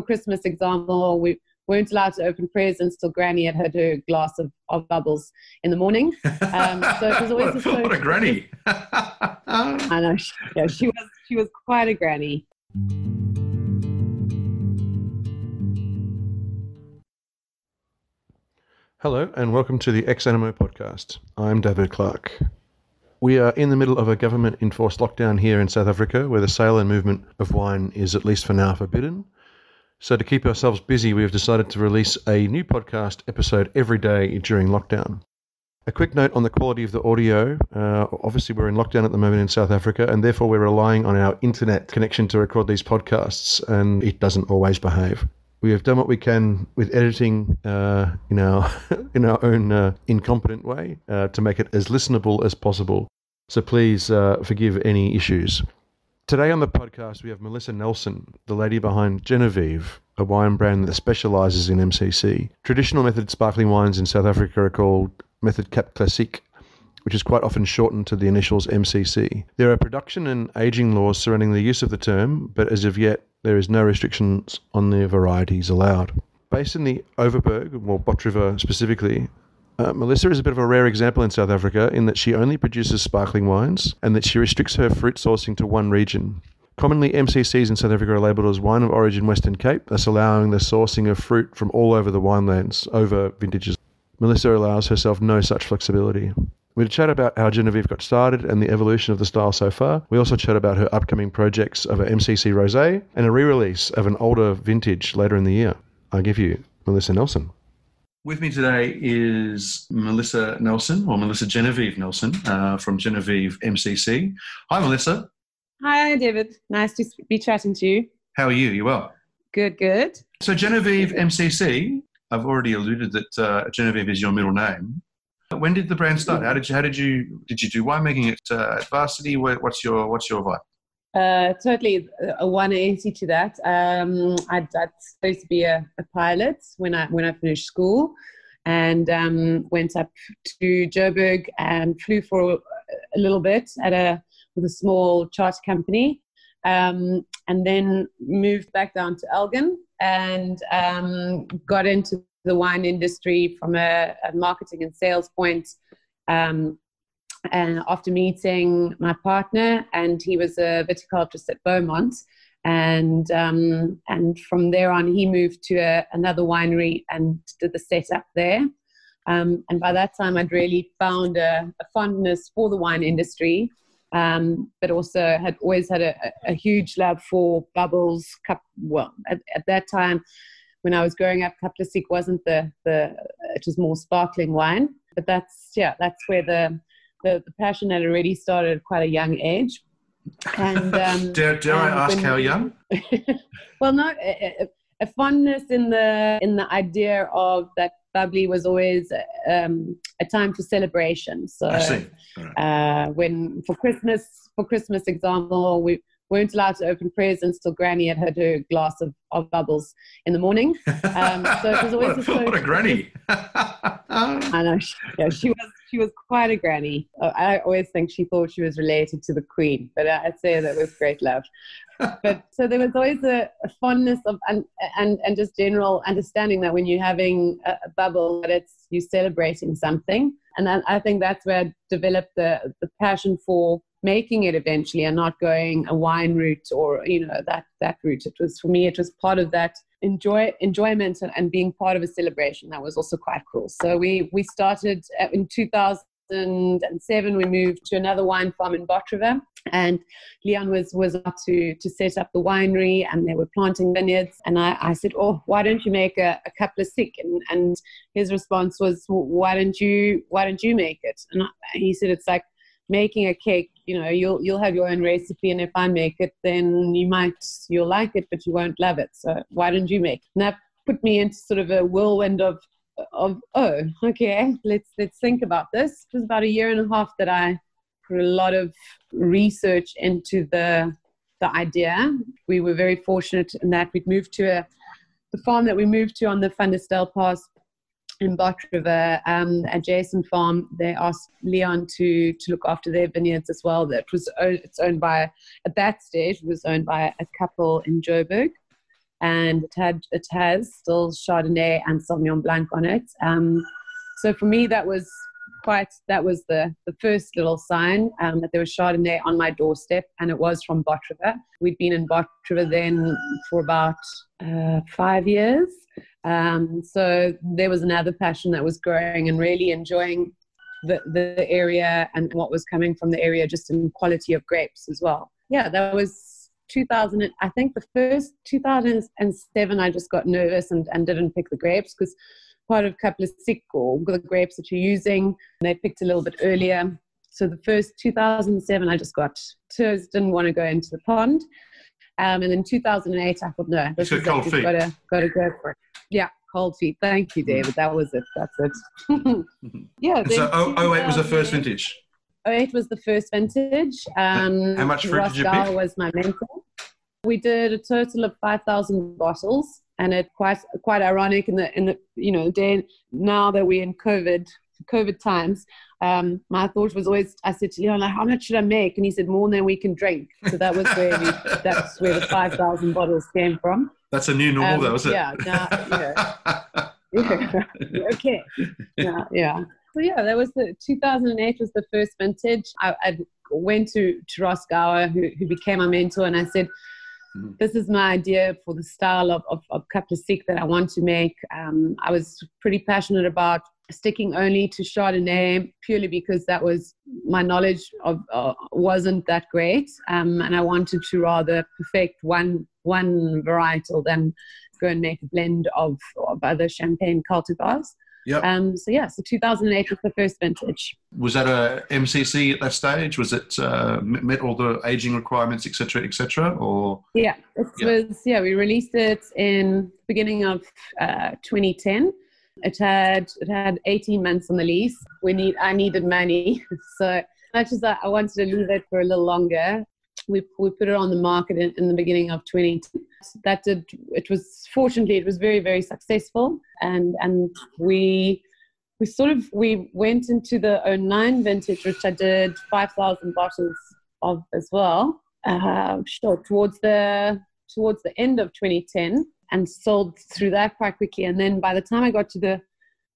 for Christmas example, we weren't allowed to open presents till Granny had had her glass of bubbles in the morning. So it was always what a granny. I know, she was quite a granny. Hello and welcome to the Ex Animo podcast. I'm David Clark. We are in the middle of a government-enforced lockdown here in South Africa where the sale and movement of wine is, at least for now, forbidden. So to keep ourselves busy, we have decided to release a new podcast episode every day during lockdown. A quick note on the quality of the audio. Obviously, we're in lockdown at the moment in South Africa, and therefore we're relying on our internet connection to record these podcasts, and it doesn't always behave. We have done what we can with editing in our own incompetent way to make it as listenable as possible. So please forgive any issues. Today on the podcast, we have Melissa Nelson, the lady behind Genevieve, a wine brand that specializes in MCC. Traditional method sparkling wines in South Africa are called Method Cap Classique, which is quite often shortened to the initials MCC. There are production and aging laws surrounding the use of the term, but as of yet, there is no restrictions on the varieties allowed. Based in the Overberg, or Bot River specifically, Melissa is a bit of a rare example in South Africa in that she only produces sparkling wines and that she restricts her fruit sourcing to one region. Commonly, MCCs in South Africa are labelled as wine of origin Western Cape, thus allowing the sourcing of fruit from all over the winelands, over vintages. Melissa allows herself no such flexibility. We chat about how Genevieve got started and the evolution of the style so far. We also chat about her upcoming projects of an MCC Rosé and a re-release of an older vintage later in the year. I give you Melissa Nelson. With me today is Melissa Nelson, or Melissa Genevieve Nelson, from Genevieve MCC. Hi, Melissa. Hi, David. Nice to be chatting to you. How are you? You well? Good, good. So Genevieve MCC, I've already alluded that Genevieve is your middle name. When did the brand start? How did you do wine making at varsity? What's your vibe? Totally a 180 to that. I'd supposed to be a pilot when I finished school, and went up to Joburg and flew for a little bit with a small charter company, and then moved back down to Elgin and got into the wine industry from a marketing and sales point, and after meeting my partner, and he was a viticulturist at Beaumont, and from there on he moved to another winery and did the setup there, and by that time I'd really found a fondness for the wine industry, but also had always had a huge love for bubbles. At that time, when I was growing up, Cap Classique wasn't it was more sparkling wine. But that's where the passion had already started at quite a young age. And dare I ask how young? Well, no, a fondness in the idea of that bubbly was always a time for celebration. So I see. Right. When for Christmas example, we weren't allowed to open presents till Granny had had her glass of bubbles in the morning. So it was always what a granny. I know. She was quite a granny. I always think she thought she was related to the Queen, but I'd say that with great love. But so there was always a fondness of and just general understanding that when you're having a bubble, that it's you celebrating something. And I think that's where I developed the passion for making it eventually, and not going a wine route or that route. It was, for me, it was part of that enjoyment and being part of a celebration that was also quite cool. So we started in 2007. We moved to another wine farm in Batrava, and Leon was up to set up the winery, and they were planting vineyards. And I said, "Oh, why don't you make a Cap Classique?" And his response was, "Why don't you make it?" And he said, "It's like making a cake. You'll have your own recipe, and if I make it, then you'll like it, but you won't love it. So why don't you make it?" And that put me into sort of a whirlwind of oh, okay, let's think about this. It was about a year and a half that I put a lot of research into the idea. We were very fortunate in that we'd moved to the farm that we moved to on the Fundusdale Pass in Bot River, adjacent farm. They asked Leon to look after their vineyards as well. That was owned by, at that stage, it was owned by a couple in Joburg. and it has still Chardonnay and Sauvignon Blanc on it. So for me, that was the first little sign that there was Chardonnay on my doorstep, and it was from Bot River. We'd been in Bot River then for about 5 years. So there was another passion that was growing and really enjoying the area and what was coming from the area, just in quality of grapes as well. Yeah, that was 2000. I think the first 2007, I just got nervous and didn't pick the grapes, because part of Cap Classique, or the grapes that you're using, they picked a little bit earlier. So the first 2007, I just got tears, didn't want to go into the pond. And in 2008, I thought, no, this is cold feet. Got to go for it. Yeah, cold feet. Thank you, David. That was it. That's it. Yeah. So 08 was the first vintage. 08 was the first vintage. How much fruit did you pick? Ross Gower was my mentor. We did a total of 5,000 bottles. And it's quite ironic in the day now that we're in COVID times. My thought was always, I said to Leon, like, how much should I make? And he said, more than we can drink. So that was where the 5,000 bottles came from. That's a new normal, though, isn't it? Yeah. Okay. Yeah. So yeah, that was 2008 was the first vintage. I went to Ross Gower, who became my mentor, and I said, this is my idea for the style of Cap Classique that I want to make. I was pretty passionate about sticking only to Chardonnay, purely because that was my knowledge of wasn't that great, and I wanted to rather perfect one varietal than go and make a blend of other Champagne cultivars. Yep. So 2008 was the first vintage. Was that a MCC at that stage? Was it met all the aging requirements, etc.? Or it was. We released it in the beginning of 2010. It had 18 months on the lease. I needed money, so as much as I wanted to leave it for a little longer, we put it on the market in the beginning of 2010. Fortunately, it was very, very successful. And we went into the 09 vintage, which I did 5,000 bottles of as well, towards the end of 2010, and sold through that quite quickly. And then by the time I got to the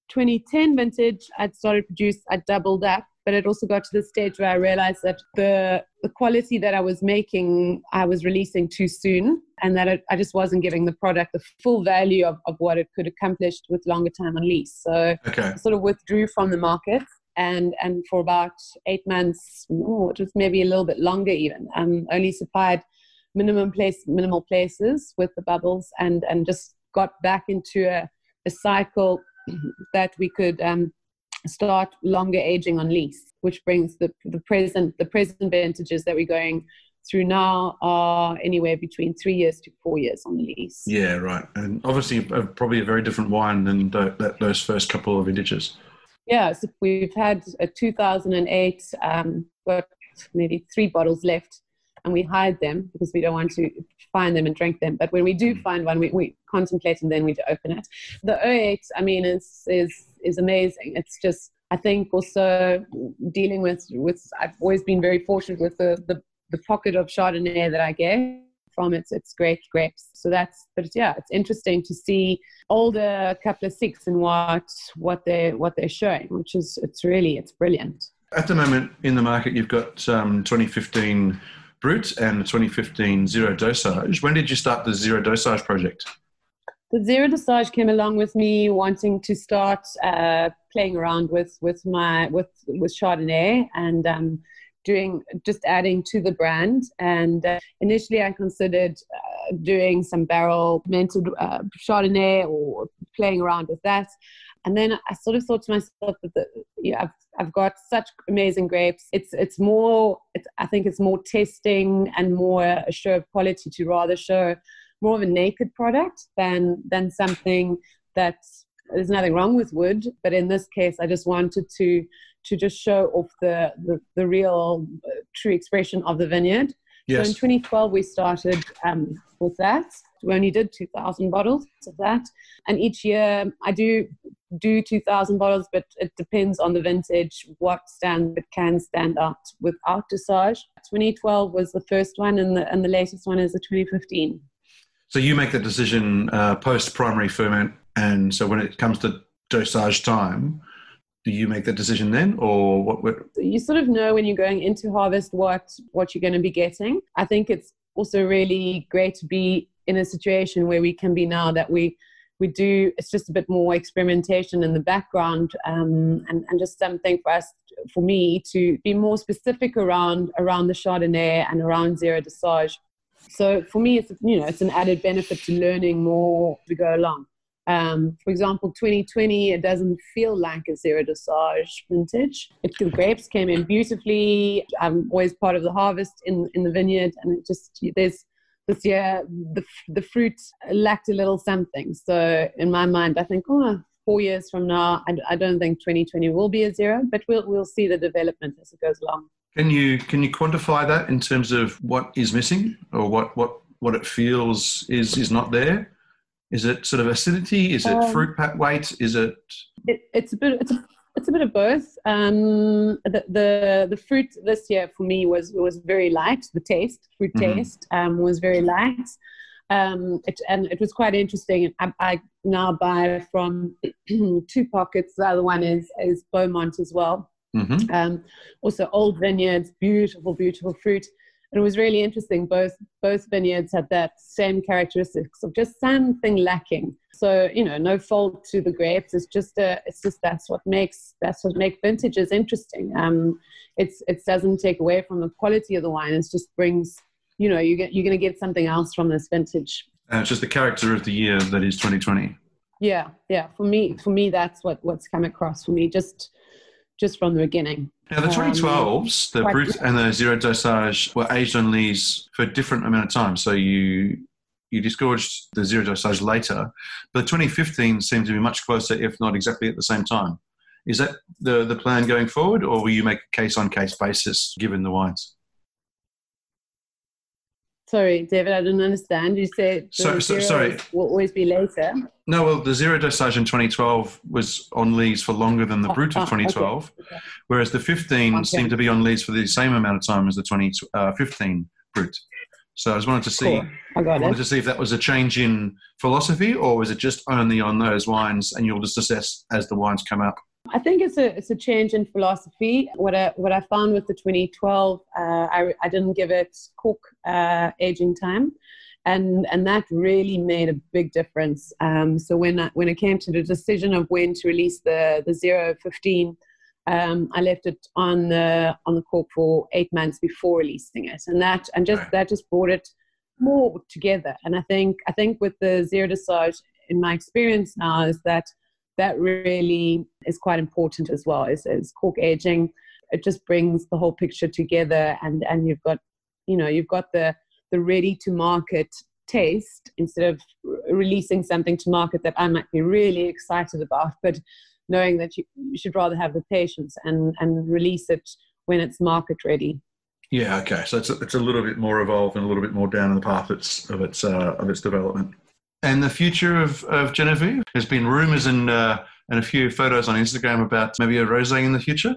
2010 vintage, I'd started produce, I doubled up. But it also got to the stage where I realized that the quality that I was making, I was releasing too soon, and that I just wasn't giving the product the full value of what it could accomplish with longer time on lease. So I sort of withdrew from the market, and for about 8 months, it was maybe a little bit longer even, only supplied minimal places with the bubbles, and just got back into a cycle that we could start longer aging on lease, which brings the present vintages that we're going through now are anywhere between 3 years to 4 years on the lease. Yeah, right. And obviously, probably a very different wine than those first couple of vintages. Yeah, so we've had a 2008, got maybe 3 bottles left, and we hide them because we don't want to find them and drink them. But when we do find one, we contemplate and then we open it. The 08, I mean, is amazing. It's just, I think, also dealing with I've always been very fortunate with the pocket of Chardonnay that I get from its great grapes. So it's interesting to see older Cap Classiques and what they're showing, which is, it's brilliant. At the moment in the market, you've got 2015 Brut and the 2015 Zero Dosage. When did you start the Zero Dosage project? The Zero Dosage came along with me wanting to start playing around with Chardonnay and adding to the brand. And initially, I considered doing some barrel fermented Chardonnay or playing around with that. And then I sort of thought to myself that I've got such amazing grapes. I think it's more testing and more a show of quality, to rather show more of a naked product than something that, there's nothing wrong with wood, but in this case, I just wanted to just show off the real true expression of the vineyard. Yes. So in 2012, we started with that. We only did 2,000 bottles of that. And each year I do 2,000 bottles, but it depends on the vintage, it can stand out without dosage. 2012 was the first one, and the latest one is the 2015. So you make that decision post-primary ferment, and so when it comes to dosage time, do you make that decision then, or what? You sort of know when you're going into harvest what you're going to be getting. I think it's also really great to be in a situation where we can be now that we do, it's just a bit more experimentation in the background, and just something for me to be more specific around the Chardonnay and around zero dosage. So for me, it's, you know, it's an added benefit to learning more as we go along. For example, 2020, it doesn't feel like a zero dosage vintage. The grapes came in beautifully. I'm always part of the harvest in the vineyard, and it just, there's this year the fruit lacked a little something. So in my mind, I think 4 years from now, I don't think 2020 will be a zero, but we'll see the development as it goes along. Can you quantify that in terms of what is missing, or what it feels is not there? Is it sort of acidity? Is it fruit weight? Is it? It's a bit of both. The fruit this year for me was very light. The taste, taste, was very light, and it was quite interesting. I now buy from two pockets. The other one is Beaumont as well. Mm-hmm. Also old vineyards, beautiful fruit. And it was really interesting. Both vineyards had that same characteristics of just something lacking. So, you know, no fault to the grapes. It's just that's what makes vintages interesting. It doesn't take away from the quality of the wine. It just brings, you know, you're going to get something else from this vintage. And it's just the character of the year that is 2020. Yeah. For me, that's what's come across for me. Just from the beginning. Now, the 2012s, the Brut and the Zero Dosage were aged on lees for a different amount of time. So you disgorged the Zero Dosage later. But the 2015 seemed to be much closer, if not exactly at the same time. Is that the plan going forward, or will you make a case-on-case basis given the wines? Sorry, David, I didn't understand. You said sorry. Will always be later. No, well, the Zero Dosage in 2012 was on lees for longer than the Brut of 2012, okay. Whereas the 15 seemed to be on lees for the same amount of time as the 2015 Brut. So I just wanted to see, cool. I wanted to see if that was a change in philosophy, or was it just only on those wines, and you'll just assess as the wines come up? I think it's a change in philosophy. What I found with the 2012, I didn't give it cork aging time, and that really made a big difference. So when it came to the decision of when to release the 015, I left it on the cork for 8 months before releasing it, and that just brought it more together. And I think with the zero dosage, in my experience now, is that. That really is quite important as well, is cork aging. It just brings the whole picture together, and you've got the ready to market taste instead of releasing something to market that I might be really excited about, but knowing that you should rather have the patience and release it when it's market ready. Yeah, okay. So it's a little bit more evolved and a little bit more down in the path of its development. And the future of Genevieve? There's been rumours and a few photos on Instagram about maybe a rosé in the future?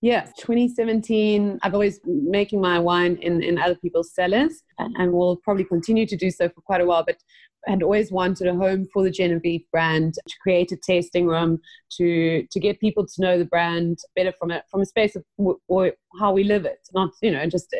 Yeah, 2017, I've always making my wine in other people's cellars, and will probably continue to do so for quite a while, but had always wanted a home for the Genevieve brand, to create a tasting room, to get people to know the brand better from a space of how we live it. Not, you know, just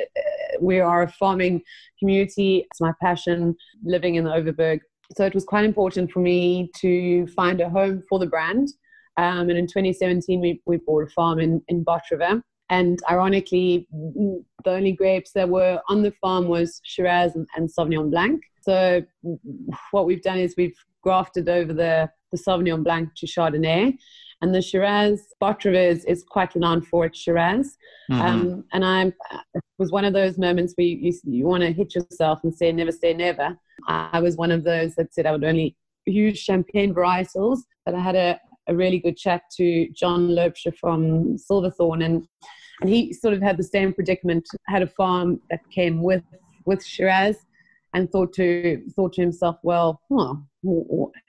we are a farming community. It's my passion, living in the Overberg. So it was quite important for me to find a home for the brand. And in 2017, we bought a farm in Bot River. And ironically, the only grapes that were on the farm was Shiraz and Sauvignon Blanc. So what we've done is we've grafted over the Sauvignon Blanc to Chardonnay. And the Shiraz, Bot River is quite renowned for its Shiraz. Mm-hmm. And it was one of those moments where you want to hit yourself and say never. I was one of those that said I would only use champagne varietals, but I had a really good chat to John Loebscher from Silverthorne, and he sort of had the same predicament, had a farm that came with Shiraz, and thought to himself,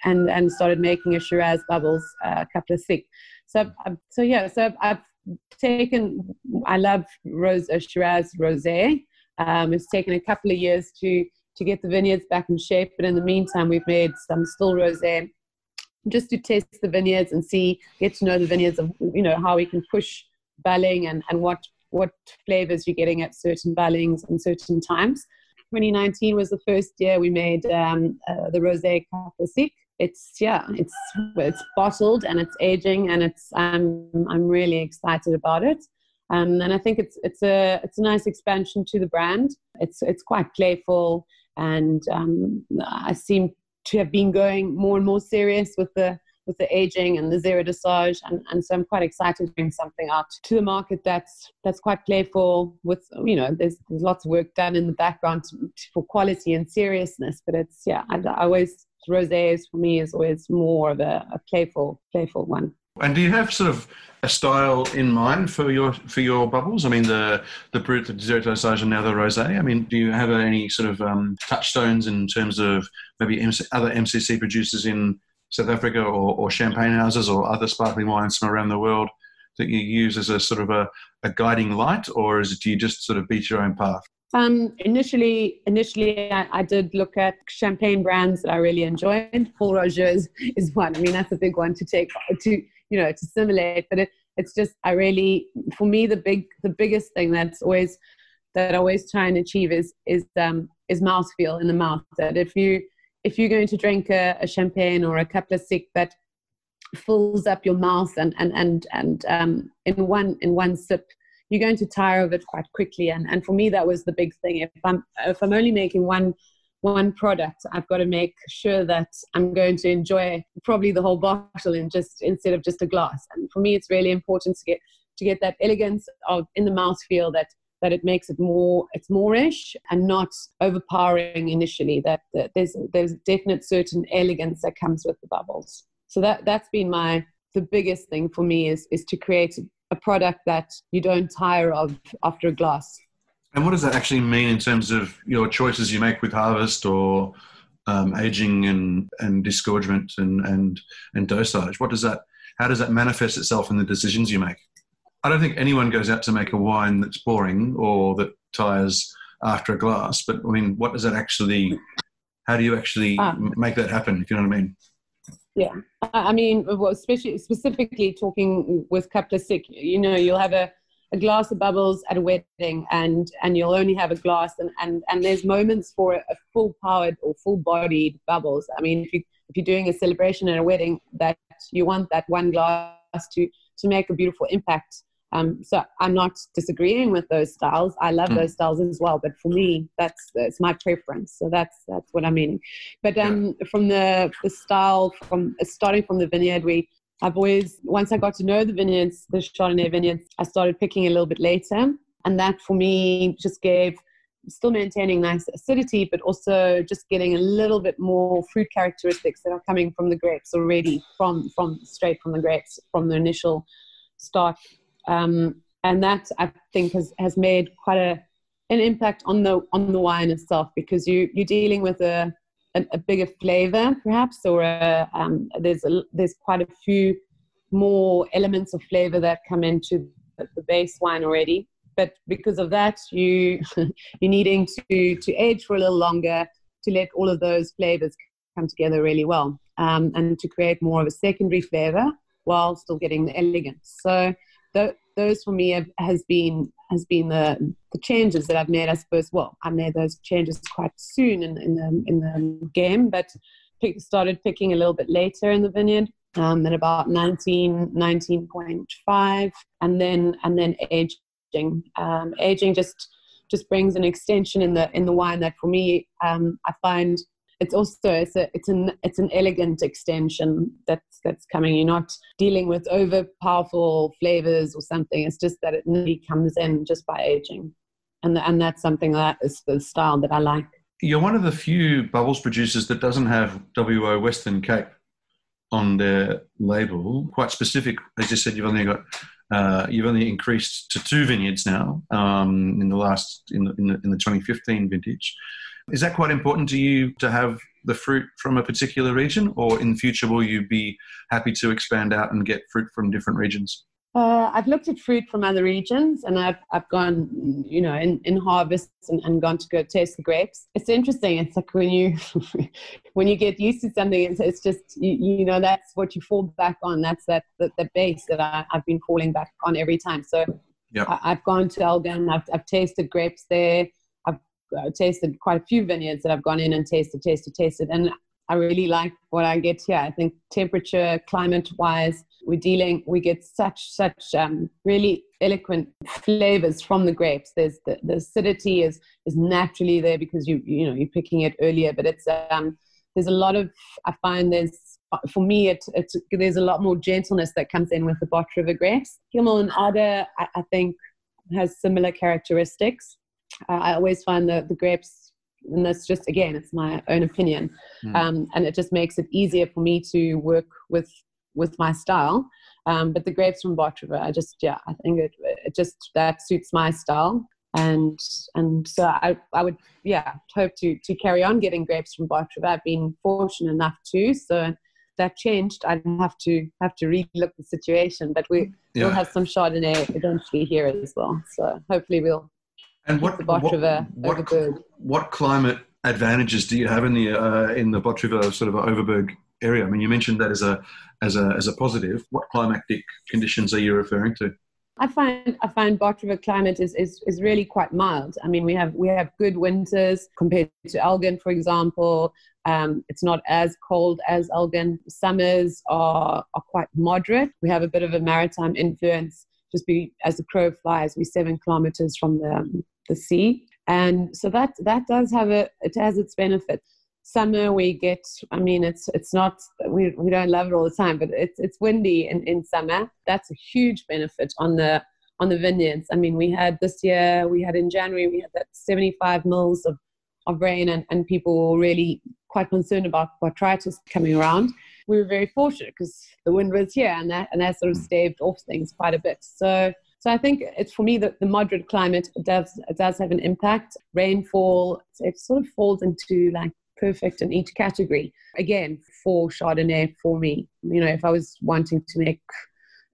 and started making a Shiraz Bubbles Cap Classique. So I've taken, I love Shiraz Rosé. It's taken a couple of years to to get the vineyards back in shape. But in the meantime, we've made some still rosé just to test the vineyards and see, get to know the vineyards of, you know, how we can push balling and what flavors you're getting at certain ballings and certain times. 2019 was the first year we made the Rosé Cap Classique. It's bottled and it's aging, and it's I'm really excited about it. And I think it's a nice expansion to the brand. It's quite playful, and I seem to have been going more and more serious with the aging and the zero dosage, and so I'm quite excited to bring something out to the market that's quite playful. With, you know, there's lots of work done in the background for quality and seriousness, but it's, yeah, I always, rosé for me is always more of a playful one. And do you have sort of a style in mind for your bubbles? I mean, the Brut, the zero dosage, and now the rosé. I mean, do you have any sort of touchstones in terms of maybe other MCC producers in South Africa, or champagne houses, or other sparkling wines from around the world that you use as a sort of a guiding light, or is it, do you just sort of beat your own path? Initially, I did look at champagne brands that I really enjoyed. Pol Roger is one. I mean, that's a big one to take to assimilate. But it's just, I really, for me, the biggest thing that I always try and achieve is mouthfeel in the mouth. That if you're going to drink a champagne or a Cap Classique that fills up your mouth and in one sip, you're going to tire of it quite quickly. And for me, that was the big thing. If I'm only making one product, I've got to make sure that I'm going to enjoy probably the whole bottle instead of just a glass. And for me, it's really important to get that elegance in the mouthfeel that it makes it more, it's moreish and not overpowering initially, that there's definite certain elegance that comes with the bubbles. So that's been the biggest thing for me is to create a product that you don't tire of after a glass. And what does that actually mean in terms of your choices you make with harvest or aging and disgorgement and dosage? How does that manifest itself in the decisions you make? I don't think anyone goes out to make a wine that's boring or that tires after a glass, but I mean, what does that actually, how do you actually make that happen, if you know what I mean? Yeah. I mean, well, specifically talking with Cap Classique, you know, you'll have a glass of bubbles at a wedding and you'll only have a glass and there's moments for a full powered or full bodied bubbles. I mean, if you're doing a celebration and a wedding, that you want that one glass to make a beautiful impact. So I'm not disagreeing with those styles. I love those styles as well, but for me, it's my preference. So that's what I mean. But from the style, from starting from the vineyard, once I got to know the vineyards, the Chardonnay vineyards, I started picking a little bit later, and that for me just gave, still maintaining nice acidity, but also just getting a little bit more fruit characteristics that are coming from the grapes already, straight from the grapes from the initial start. And that, I think, has made quite an impact on the wine itself, because you're dealing with a bigger flavor perhaps, or there's quite a few more elements of flavor that come into the base wine already. But because of that, you're needing to age for a little longer to let all of those flavors come together really well, and to create more of a secondary flavor while still getting the elegance. So those for me has been the changes that I've made. I suppose, well, I made those changes quite soon in the game, but started picking a little bit later in the vineyard. At about 19.5, and then age. Aging just brings an extension in the wine that, for me, I find it's an elegant extension that's coming. You're not dealing with over powerful flavors or something. It's just that it really comes in just by aging, and that's something that is the style that I like. You're one of the few bubbles producers that doesn't have WO Western Cape on their label. Quite specific, as you said. You've only increased to 2 vineyards now in the 2015 vintage. Is that quite important to you to have the fruit from a particular region, or in the future will you be happy to expand out and get fruit from different regions? I've looked at fruit from other regions, and I've gone, you know, in harvest and gone to go taste the grapes. It's interesting. It's like when you when you get used to something, it's just, you know, that's what you fall back on. That's the base that I've been falling back on every time. So yep. I've gone to Elgin. I've tasted grapes there. I've tasted quite a few vineyards that I've gone in and tasted. And I really like what I get here. I think temperature, climate-wise, we get such really eloquent flavors from the grapes. There's the acidity is naturally there because you're picking it earlier, but it's there's a lot of, I find there's a lot more gentleness that comes in with the Bot River grapes. Gilmore and Ada, I think, has similar characteristics. I always find the grapes, and that's just, again, it's my own opinion, and it just makes it easier for me to work with my style, but the grapes from Batrava, I think it just, that suits my style, and so I would, hope to carry on getting grapes from Batrava. I've been fortunate enough to, so if that changed, I'd have to relook the situation, but we'll have some Chardonnay eventually here as well, so hopefully we'll. And what climate advantages do you have in the Bot River sort of Overberg area? I mean, you mentioned that as a positive. What climatic conditions are you referring to? I find Bot River climate is really quite mild. I mean, we have good winters compared to Elgin, for example. It's not as cold as Elgin. Summers are quite moderate. We have a bit of a maritime influence. Just as the crow flies, we're 7 kilometers from the sea, and so that does have it has its benefit. Summer we get, I mean, it's not, we don't love it all the time, but it's windy in summer. That's a huge benefit on the vineyards. I mean, we had in January we had that 75 mils of rain, and people were really quite concerned about botrytis coming around. We were very fortunate because the wind was here, and that sort of staved off things quite a bit. So I think it's, for me, that the moderate climate does have an impact. Rainfall, it sort of falls into like perfect in each category. Again, for Chardonnay, for me, you know, if I was wanting to make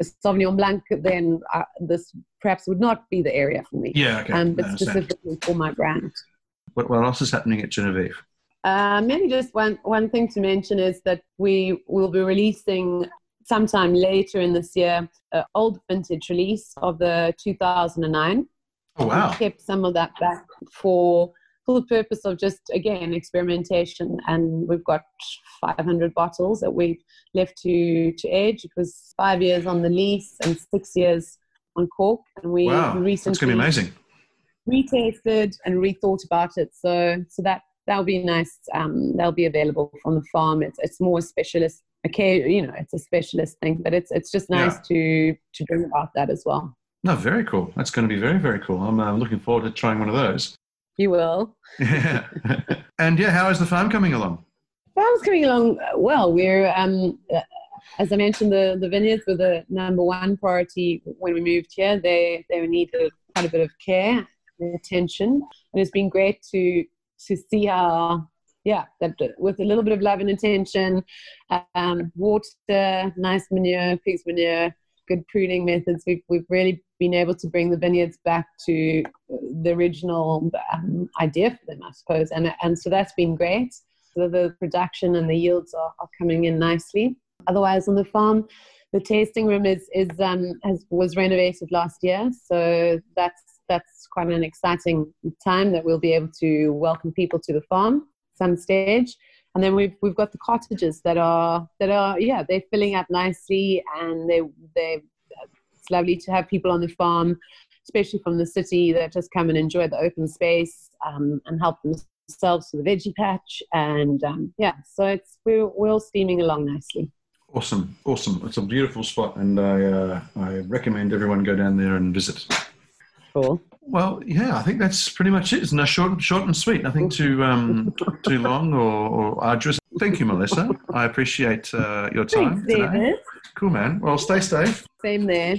a Sauvignon Blanc, then this perhaps would not be the area for me. Yeah, okay. But specifically for my brand. What else is happening at Genevieve? Maybe just one thing to mention is that we will be releasing sometime later in this year an old vintage release of the 2009. Oh, wow. We kept some of that back for the purpose of just, again, experimentation, and we've got 500 bottles that we've left to age. It was 5 years on the lease and 6 years on cork. And we recently, that's going to be amazing. Retasted and rethought about it. So that'll be nice. They'll be available from the farm. It's more specialist. Okay, you know, it's a specialist thing, but it's just nice to bring about that as well. No, very cool. That's going to be very, very cool. I'm looking forward to trying one of those. You will. Yeah. And how is the farm coming along? Farm's coming along well. We're as I mentioned, the vineyards were the number one priority when we moved here. They needed quite a bit of care and attention, and it's been great to see how, that with a little bit of love and attention, water, nice manure, pig's manure, good pruning methods, we've really been able to bring the vineyards back to the original idea for them, I suppose. And so that's been great. So the production and the yields are coming in nicely. Otherwise, on the farm, the tasting room was renovated last year, so that's quite an exciting time that we'll be able to welcome people to the farm at some stage. And then we've got the cottages that are they're filling up nicely, and it's lovely to have people on the farm, especially from the city, that just come and enjoy the open space and help themselves to the veggie patch, and so we're steaming along nicely. Awesome. It's a beautiful spot, and I recommend everyone go down there and visit. Cool. Well, I think that's pretty much it. It's short and sweet. Nothing too long or arduous. Thank you, Melissa. I appreciate your time. Thanks, today. David. Cool, man. Well, stay safe. Same there.